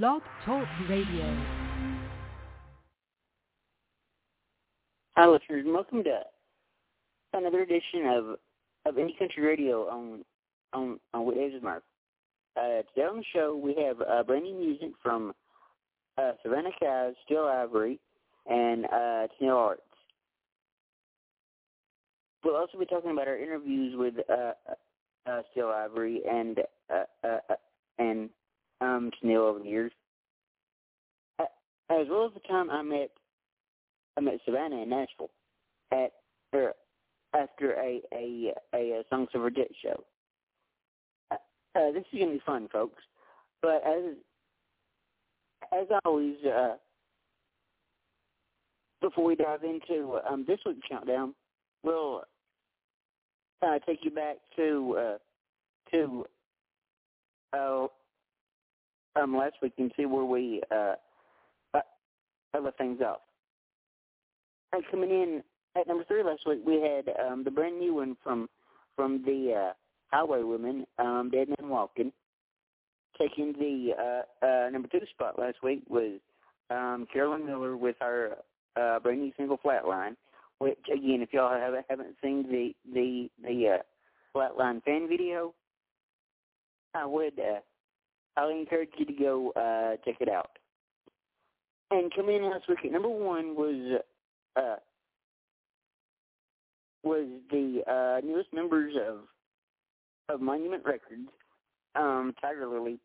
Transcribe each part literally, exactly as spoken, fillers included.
Blog Talk Radio. Hi, listeners, and welcome to another edition of, of Indie Country Radio on on on Weekdays with Murph. Uh, today on the show we have uh, brand new music from uh, Savannah Keyes, Steel Ivory, and uh, Tenille Arts. We'll also be talking about our interviews with uh, uh, Steel Ivory and uh, uh, and. um, Tenille over the years, uh, as well as the time I met, I met Savannah in Nashville at er, after a, a, a, a Songs of Forget show. Uh, uh, this is going to be fun, folks, but as as always, uh, before we dive into um, this week's countdown, we'll uh, take you back to, uh, to, uh, Um, last week and see where we uh, uh, left things off. And coming in at number three last week, we had um, the brand new one from from the uh, Highway Women, um, Dead Man Walking. Taking the uh, uh, number two spot last week was um, Carolyn Miller with her uh, brand new single Flatline. Which again, if y'all haven't haven't seen the the the uh, Flatline fan video, I would. Uh, I'll encourage you to go uh, check it out. And coming in last week at number one was uh, was the uh, newest members of of Monument Records, um, Tiger Lily,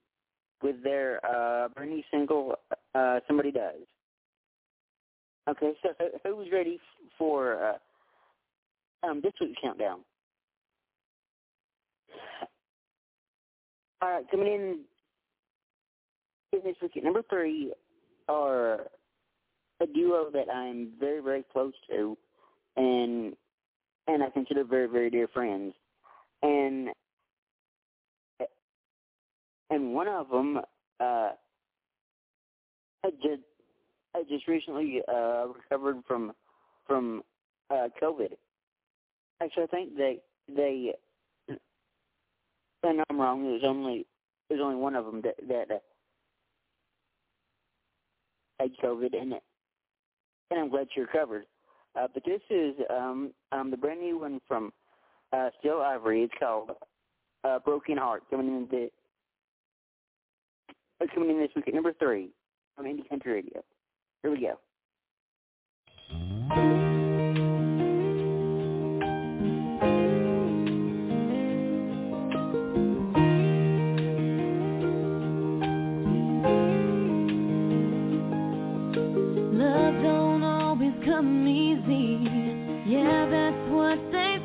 with their uh, brand new single uh, "Somebody Does." Okay, so who's ready for uh, um, this week's countdown? All right, coming in. This week at number three are a duo that I'm very, very close to, and and I consider very, very dear friends. And and one of them uh, I just I just recently uh, recovered from from uh, COVID. Actually, I think they they. And I'm wrong. It was only it was only one of them that that. Uh, had COVID in it, and I'm glad you're covered. Uh, but this is um, um, the brand new one from uh, Steel Ivory. It's called uh, "Broken Heart." Coming in the uh, coming in this week at number three on Indie Country Radio. Here we go. That's what I thought.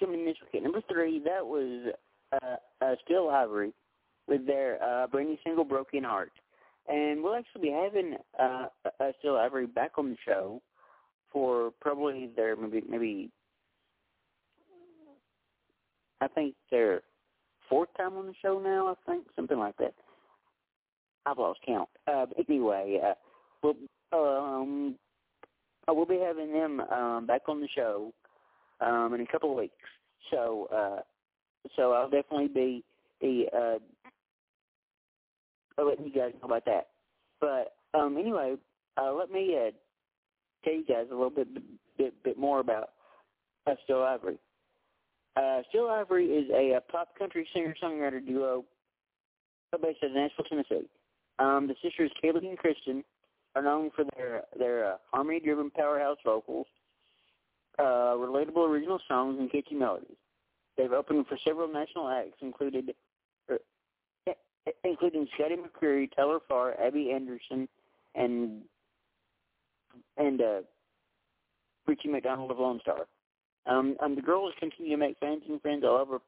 some initial hit. Number three, that was uh, uh, Steel Ivory with their uh, brand new single, Broken Heart. And we'll actually be having uh, uh, Steel Ivory back on the show for probably their maybe, maybe I think their fourth time on the show now, I think, something like that. I've lost count. Uh, but anyway, uh, we'll, um, we'll be having them um, back on the show um, in a couple of weeks. So uh, so I'll definitely be, be uh, I'll let you guys know about that. But um, anyway, uh, let me uh, tell you guys a little bit bit, bit more about uh, Steel Ivory. Uh, Steel Ivory is a, a pop country singer-songwriter duo based in Nashville, Tennessee. Um, the sisters Caitlin and Kristen are known for their their uh, harmony-driven powerhouse vocals, uh, relatable original songs, and catchy melodies. They've opened for several national acts, included er, including Scotty McCreary, Taylor Ray, Abby Anderson, and and uh, Richie McDonald of Lone Star. Um, um, the girls continue to make fans and friends all over,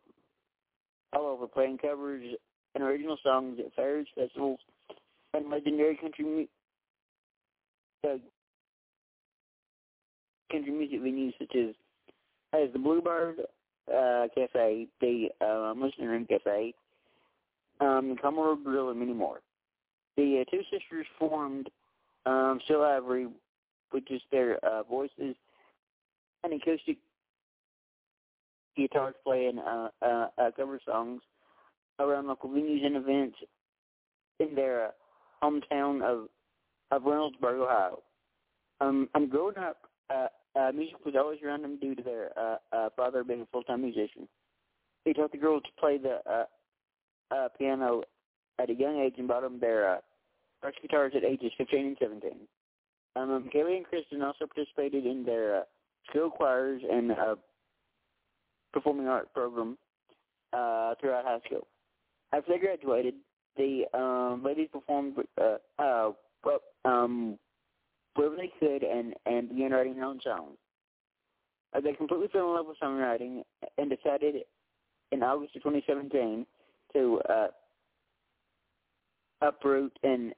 all over, playing covers and original songs at fairs, festivals, and legendary country music, uh, country music venues such as as the Bluebird uh, Cafe, the uh, Listening Room Cafe, um, the Camaro Grill, and many more. The uh, two sisters formed um, Steel Ivory with just their uh, voices and acoustic guitars playing uh, uh, uh, cover songs around local venues and events in their uh, hometown of, of Reynoldsburg, Ohio. Um, I'm growing up, uh, uh, music was always around them due to their uh, uh, father being a full-time musician. He taught the girls to play the uh, uh, piano at a young age and bought them their uh, first guitars at ages fifteen and seventeen. Um, um, Kaylee and Kristen also participated in their uh, school choirs and uh, performing art program uh, throughout high school. After they graduated, the um, ladies performed uh, uh, well, um, wherever they could and, and began writing their own songs. Uh, they completely fell in love with songwriting and decided in August of twenty seventeen to uh, uproot and,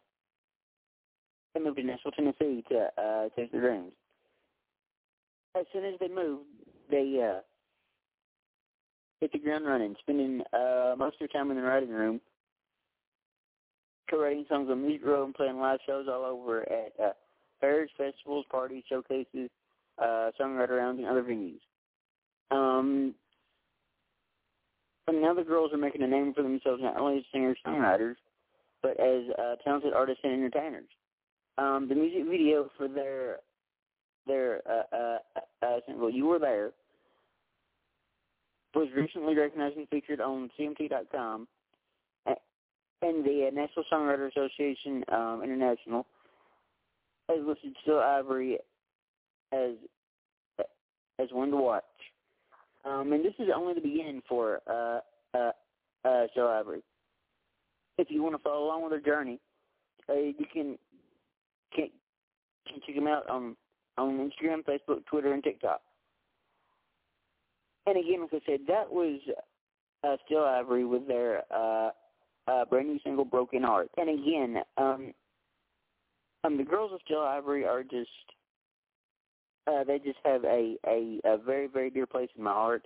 and move to Nashville, Tennessee to uh, chase their dreams. As soon as they moved, they uh, hit the ground running, spending uh, most of their time in the writing room, co-writing songs on Music Row and playing live shows all over at uh, fairs, festivals, parties, showcases, uh, songwriter rounds, and other venues. Um, and now the girls are making a name for themselves not only as singer-songwriters, but as uh, talented artists and entertainers. Um, the music video for their their uh, uh, uh, single, You Were There, was recently recognized and featured on C M T dot com and the National Songwriter Association um, International has listed Steel Ivory as as one to watch. Um, and this is only the beginning for uh, uh, uh, Steel Ivory. If you want to follow along with their journey, uh, you can, can can check them out on, on Instagram, Facebook, Twitter, and TikTok. And again, like I said, that was uh, Steel Ivory with their uh, uh, brand new single, Broken Heart. And again, um, um, the girls of Steel Ivory are just, uh, they just have a, a, a very, very dear place in my heart.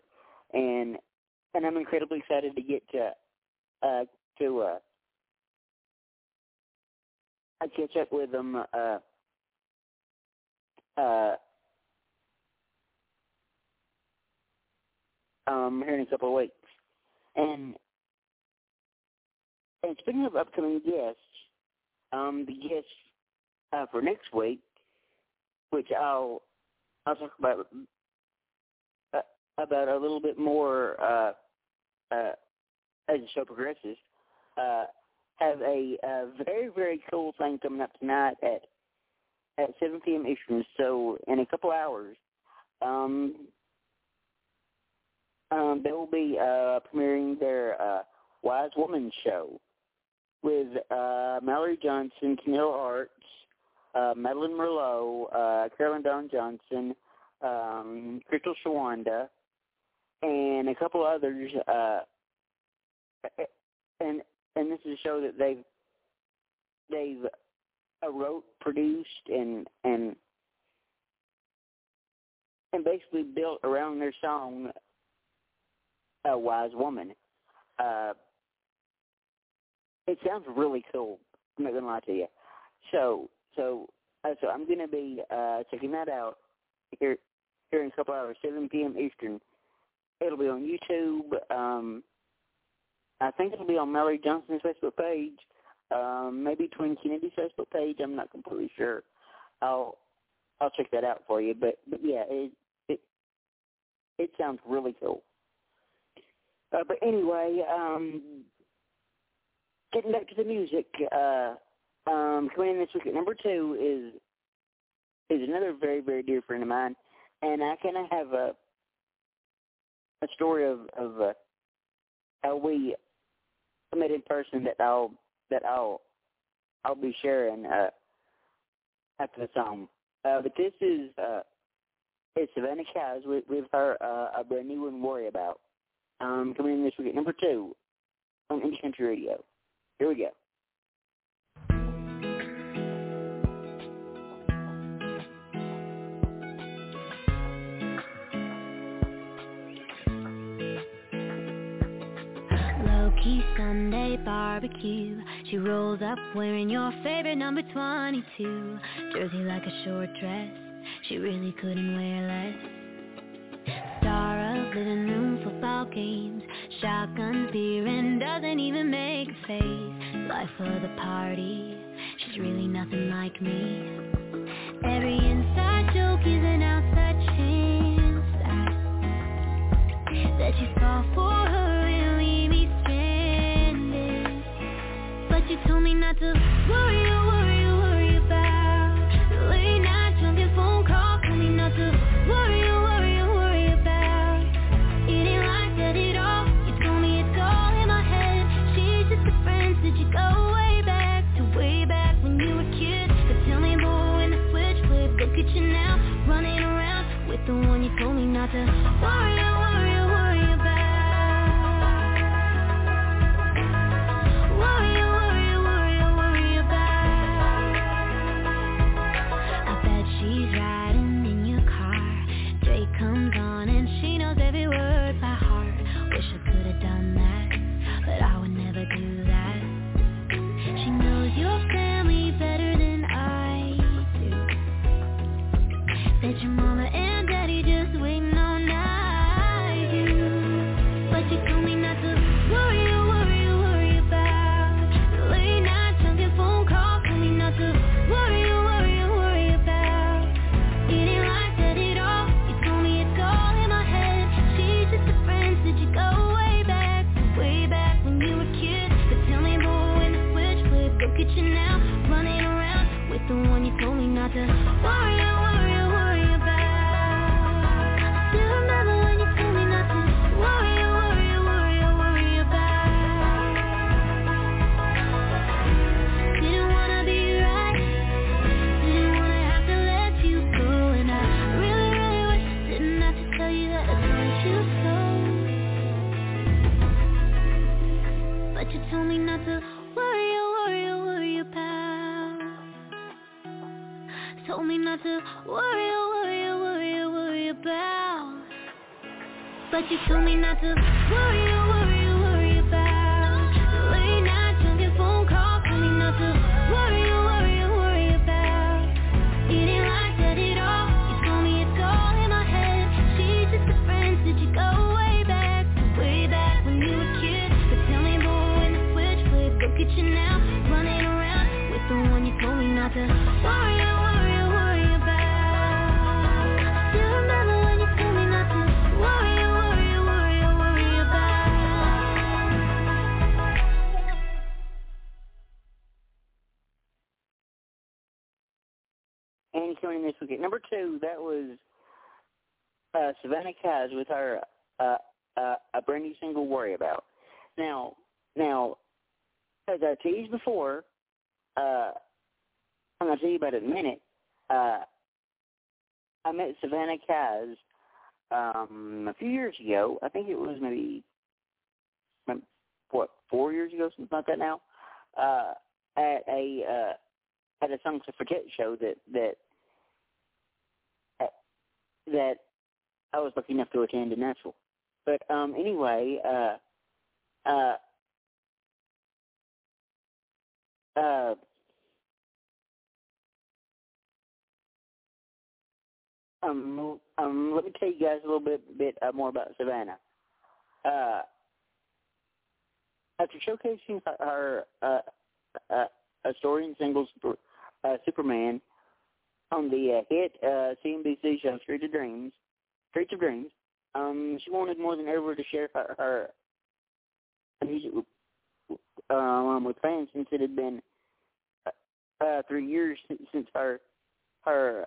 And and I'm incredibly excited to get to, uh, to uh, catch up with them uh, uh Um, here in a couple of weeks. And and speaking of upcoming guests, um, the guest uh, for next week, which I'll I'll talk about uh, about a little bit more uh, uh, as the show progresses, uh, have a, a very very cool thing coming up tonight at at seven p.m. Eastern. So in a couple hours. Um, Um, they will be uh, premiering their uh, Wise Woman show with uh, Mallory Johnson, Tenille Arts, uh, Madeline Merlo, uh, Carolyn Dawn Johnson, um, Crystal Shawanda, and a couple others, uh, and and this is a show that they've they've uh, wrote, produced, and and and basically built around their song "A Wise Woman." Uh, it sounds really cool. I'm not gonna lie to you. So so uh, so I'm gonna be uh, checking that out here here in a couple hours, seven p.m. Eastern. It'll be on YouTube. Um, I think it'll be on Mallory Johnson's Facebook page, um, maybe Twin Kennedy's Facebook page. I'm not completely sure. I'll I'll check that out for you. But, but yeah, it, it it sounds really cool. Uh, but anyway, um, getting back to the music, uh, um, coming in this week at number two is is another very, very dear friend of mine, and I kind of have a a story of of uh, how we met in person that I'll that I'll I'll be sharing uh, after the song. Uh, but this is uh, it's Savannah Keyes with, with her uh, a brand new one, Worry About. Um, coming in this week at number two on Indie Country Radio. Here we go. Low-key Sunday barbecue. She rolls up wearing your favorite number twenty-two. Jersey like a short dress. She really couldn't wear less. Star of living room football games. Shotgun beer and doesn't even make a face. Life for the party. She's really nothing like me. Every inside joke is an outside chance that you fall for her. You told me not to worry or worry or worry about the late night drunken phone call. Told me not to worry or worry or worry about it. Ain't like that at all. You told me it's all in my head. She's just a friend. Did you go way back to way back when you were kids? But tell me boy, when the switch flipped, look at you now, running around with the one you told me not to worry or worry or worry about. Number two, that was uh, Savannah Keyes with her uh, uh, a brand new single, Worry About. Now, now, as I teased before, uh, I'm going to tell you about it in a minute. Uh, I met Savannah Keyes um, a few years ago. I think it was maybe, what, four years ago, something like that now, uh, at a uh, at a Songs of Forget show that that that I was lucky enough to attend in Nashville. But um, anyway, uh, uh, uh, um, um, let me tell you guys a little bit bit uh, more about Savannah. Uh, after showcasing her, her uh, uh, a story and singles uh, Superman on the uh, hit uh, C N B C show Street of Dreams, Streets of Dreams. Um, she wanted more than ever to share her, her music with, um, with fans, since it had been uh, three years since, since her her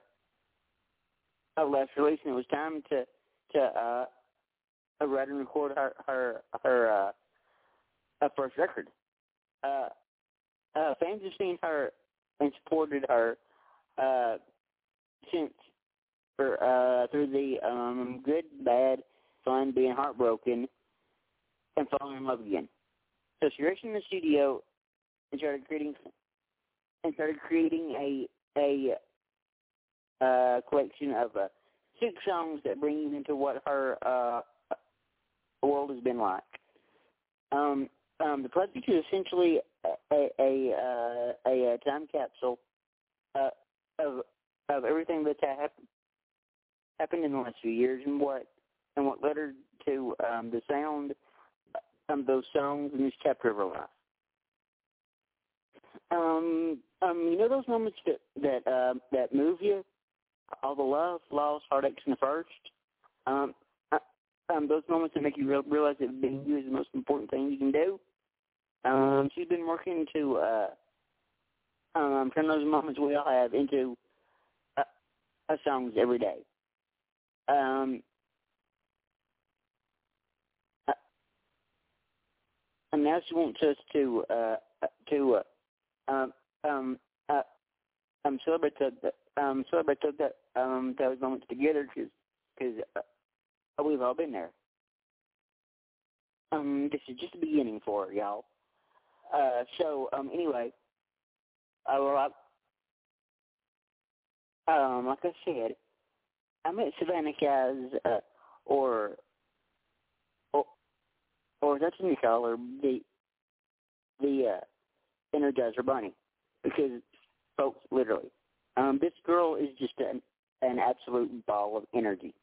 uh, last release, and it was time to to uh, write and record her her her, uh, her first record. Uh, uh, fans have seen her and supported her uh, since. Uh, through the um, good, bad, fun, being heartbroken, and falling in love again. So she rushed in the studio and started creating and started creating a a uh, collection of uh, six songs that bring you into what her uh, world has been like. Um, um, the project is essentially a a, a, a time capsule uh, of of everything that's happened. happened in the last few years, and what and what led her to um, the sound of those songs in this chapter of her life. Um, um, you know those moments that that, uh, that move you, all the love, loss, heartaches, and the first. Um, uh, um, those moments that make you re- realize that being you is the most important thing you can do. Um, she's been working to uh, um, turn those moments we all have into uh, uh, songs every day. Um, uh, and now she wants us to uh, to uh, um, um, uh, um, celebrate the, um, celebrate the, um, those moments together, because uh, we've all been there. Um, this is just the beginning for her, y'all. Uh, so um, anyway, I will. Um, like I said. I met Savannah Keyes, uh, or, or, or that's what you call her, the, the uh, Energizer Bunny, because, folks, literally, um, this girl is just an, an absolute ball of energy.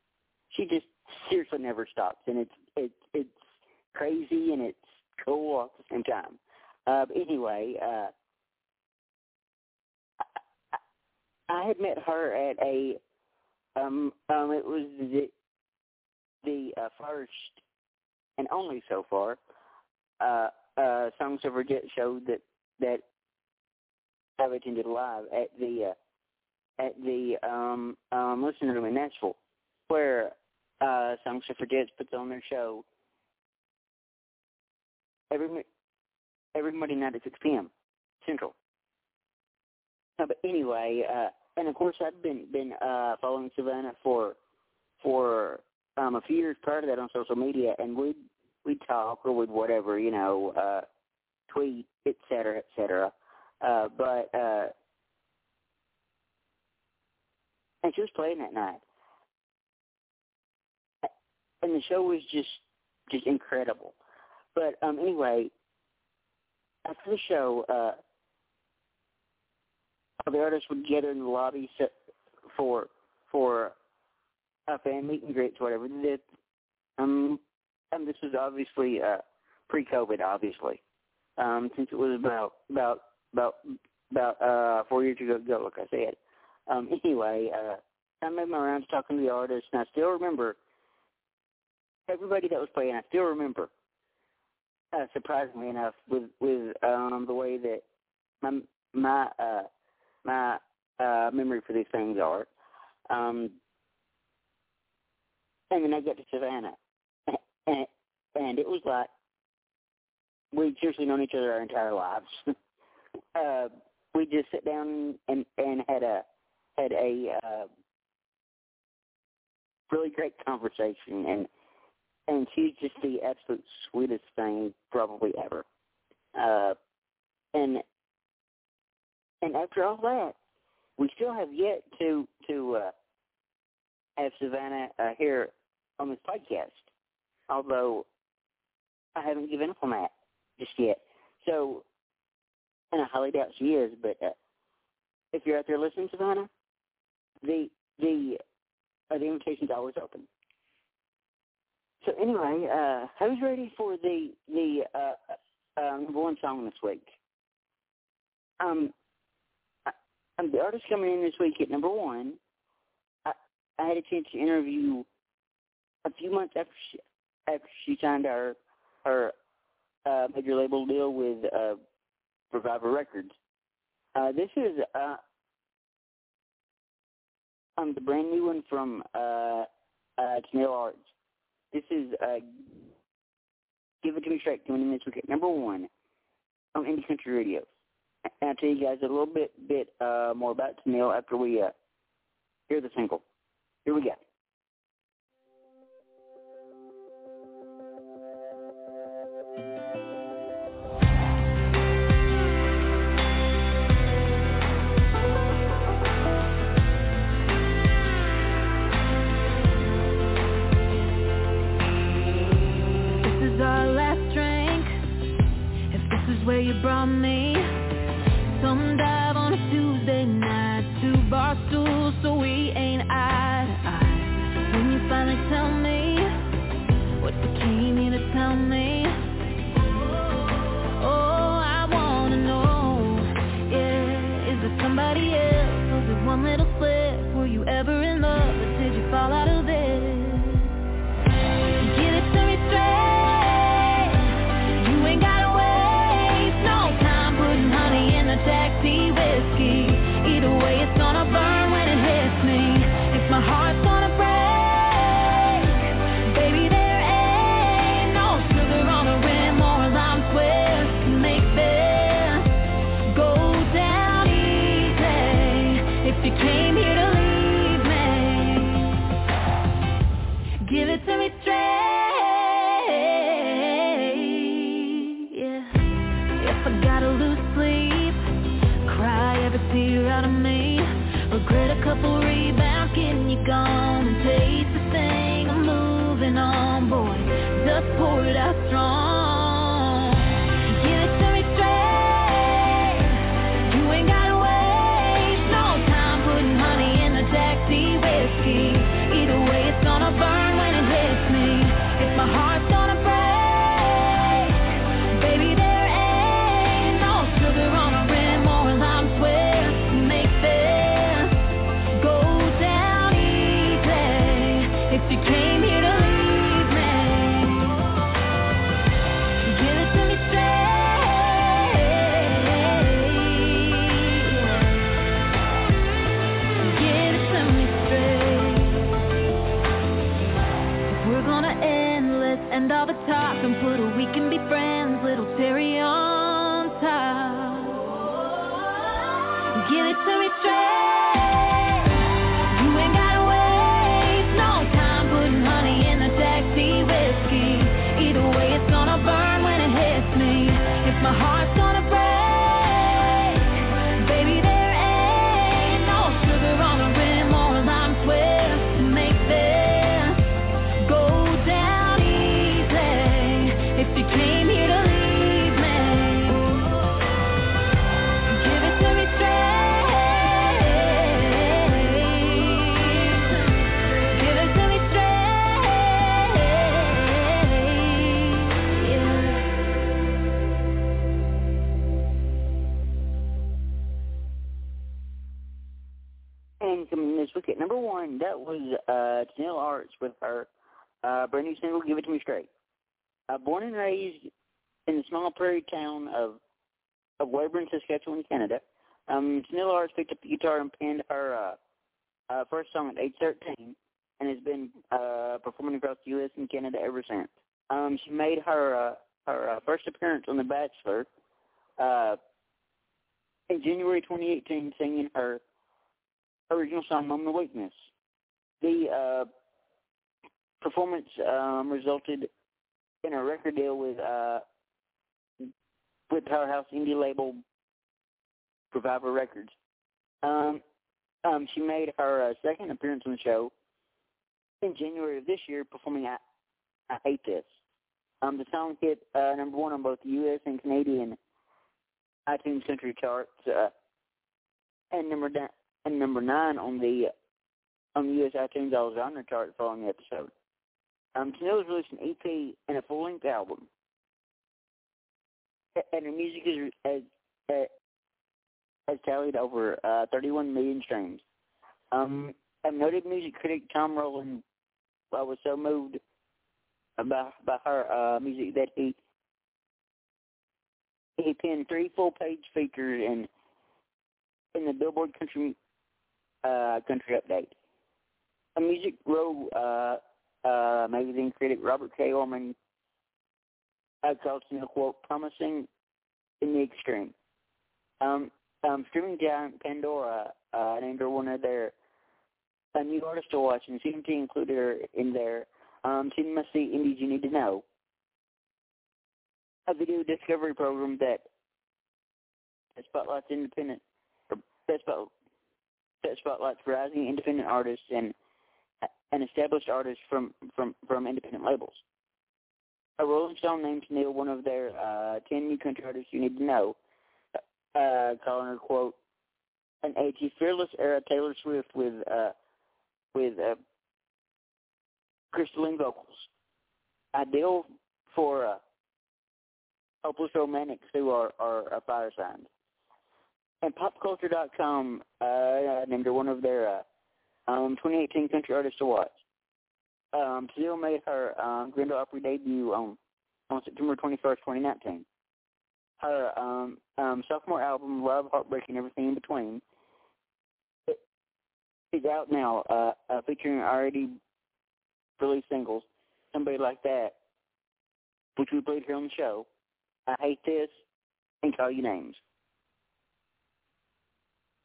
She just seriously never stops, and it's it's it's crazy and it's cool at the same time. Uh, but anyway, uh, I, I, I had met her at a. Um, um, it was the, the uh, first and only so far uh, uh, Songs of Forget show that that I've attended live at the uh, at the um, um, Listening Room in Nashville, where uh, Songs of Forget puts on their show every every Monday night at six p.m. Central. Uh, but anyway. Uh, And, of course, I've been been uh, following Savannah for for um, a few years prior to that on social media, and we'd, we'd talk or we'd whatever, you know, uh, tweet, et cetera, et cetera. Uh, but uh, – and she was playing that night. And the show was just, just incredible. But um, anyway, after the show uh, – the artists would gather in the lobby for for a fan meet and greets, whatever. This, um, and this was obviously uh, pre-COVID, obviously, um, since it was about about about about uh, four years ago. Like I said, um, anyway, uh, I made my rounds talking to the artists, and I still remember everybody that was playing. I still remember, uh, surprisingly enough, with with um, the way that my my uh, my uh, memory for these things are. Um, and then I got to Savannah, and, and it was like we'd seriously known each other our entire lives. uh, we just sat down and, and had a had a uh, really great conversation, and and she's just the absolute sweetest thing probably ever. Uh, and and after all that, we still have yet to to uh, have Savannah uh, here on this podcast, although I haven't given up on that just yet. So, and I highly doubt she is, but uh, if you're out there listening, Savannah, the the uh, the invitation's always open. So anyway, uh, who's ready for the the uh, uh, number one song this week? Um, I, I'm the artist coming in this week at number one. I, I had a chance to interview a few months after she, after she signed her her uh, major label deal with uh, Provident Records. Uh, this is uh, um, the brand new one from uh, uh, Tenille Arts. This is uh, Give It To Me Straight, coming in this week at number one on Indie Country Radio. And I'll tell you guys a little bit bit uh, more about Tenille after we uh, hear the single. Here we go. Where you brought me, some dive on a Tuesday night, two bar stools so we ain't eye to eye. When you finally tell me what you came here to tell me, oh, I wanna know, yeah, is it somebody else, was it one little slip, were you ever in love, or did you fall out of this, give it to me straight. Taxi whiskey, either way it's gonna burn when it hits me. If my heart's gonna break, baby there ain't no sugar on the rim or a lime twist to make this go down easy. If you came here to leave me, give it to me straight, yeah. If I gotta lose sleep, out of me, regret a couple rebounds, getting you gone, and taste the thing, I'm moving on, boy, just pour it out strong, give it to me straight, you ain't gotta waste no time, putting honey in the taxi whiskey, either way it's gonna burn when it hits me, if my heart's gonna break, baby there ain't no sugar on a rim or a lime twist. You came here to leave me, give it to me straight, give it to me straight. We're gonna end, let's end all the talk and put a we can be friends, little Terry on top, give it to me straight. My heart's gonna break, baby there ain't no sugar on a rim or a lime twist to make this go down easy. If you came here to leave me, give it to me straight, give it to me straight, yeah. This week at number one, that was uh, Tenille Arts with her uh, brand new single, Give It To Me Straight. Uh, born and raised in the small prairie town of, of Weyburn, Saskatchewan, Canada, um, Tenille Arts picked up the guitar and penned her uh, uh, first song at age thirteen and has been uh, performing across the U S and Canada ever since. Um, she made her uh, her uh, first appearance on The Bachelor uh, in January twenty eighteen, singing her original song, Moment of Weakness. The uh, performance um, resulted in a record deal with uh, with powerhouse indie label Provident Records. Um, um, she made her uh, second appearance on the show in January of this year, performing I, I Hate This. Um, the song hit uh, number one on both the U S and Canadian iTunes country charts, uh, and number da- and number nine on the on the U S iTunes All Genre chart following the episode. Um, Tenille's released an E P and a full length album, and her music is has, has, has tallied over uh, thirty-one million streams. Um, a noted music critic, Tom Rowland, uh, was so moved by by her uh, music that he he penned three full page features in in the Billboard Country uh, Country Update. A Music Row uh, uh, magazine critic, Robert K. Orman, uh, called Tenille, quote, promising in the extreme. Um, um, streaming giant Pandora uh, named her one of their uh, new artists to watch, and C M T included her in their um, She Must See Indies You Need to Know, a video discovery program that spotlights independent, that spotlights rising independent artists and and established artists from, from, from independent labels. A Rolling Stone named Tenille one of their uh, ten new country artists you need to know, uh, calling her, quote, an edgy, fearless era Taylor Swift with uh, with uh, crystalline vocals, ideal for uh, hopeless romantics who are, are, are fire signs. And pop culture dot com uh, named her one of their uh, Um, twenty eighteen country artists to watch. Um, Tenille made her um, Grand Ole Opry debut on, on September twenty-first, twenty nineteen. Her um, um, sophomore album, Love, Heartbreak, and Everything in Between, is out now, uh, uh, featuring already released singles, Somebody Like That, which we played here on the show, I Hate This, and Call You Names.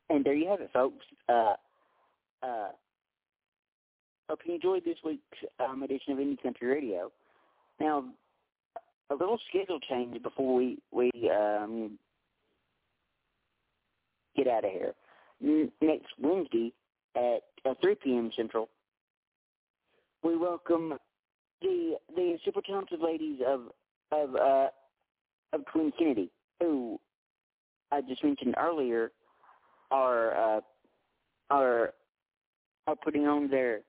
And there you have it, folks. Uh, Uh, hope you enjoyed this week's um, edition of Indie Country Radio. Now, a little schedule change before we, we um, get out of here. N- next Wednesday at uh, three p.m. Central, we welcome the the super talented ladies of of uh, of Twin Kennedy, who I just mentioned earlier are uh, are are putting on their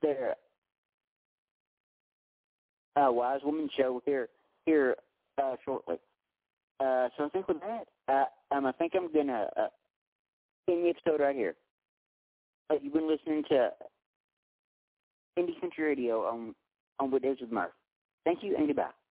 their uh, Wise Woman show here here uh, shortly. Uh, so I think with that, uh, um, I think I'm gonna uh, end the episode right here. Uh, you've been listening to Indie Country Radio on on Weekdays with Murph. Thank you and goodbye.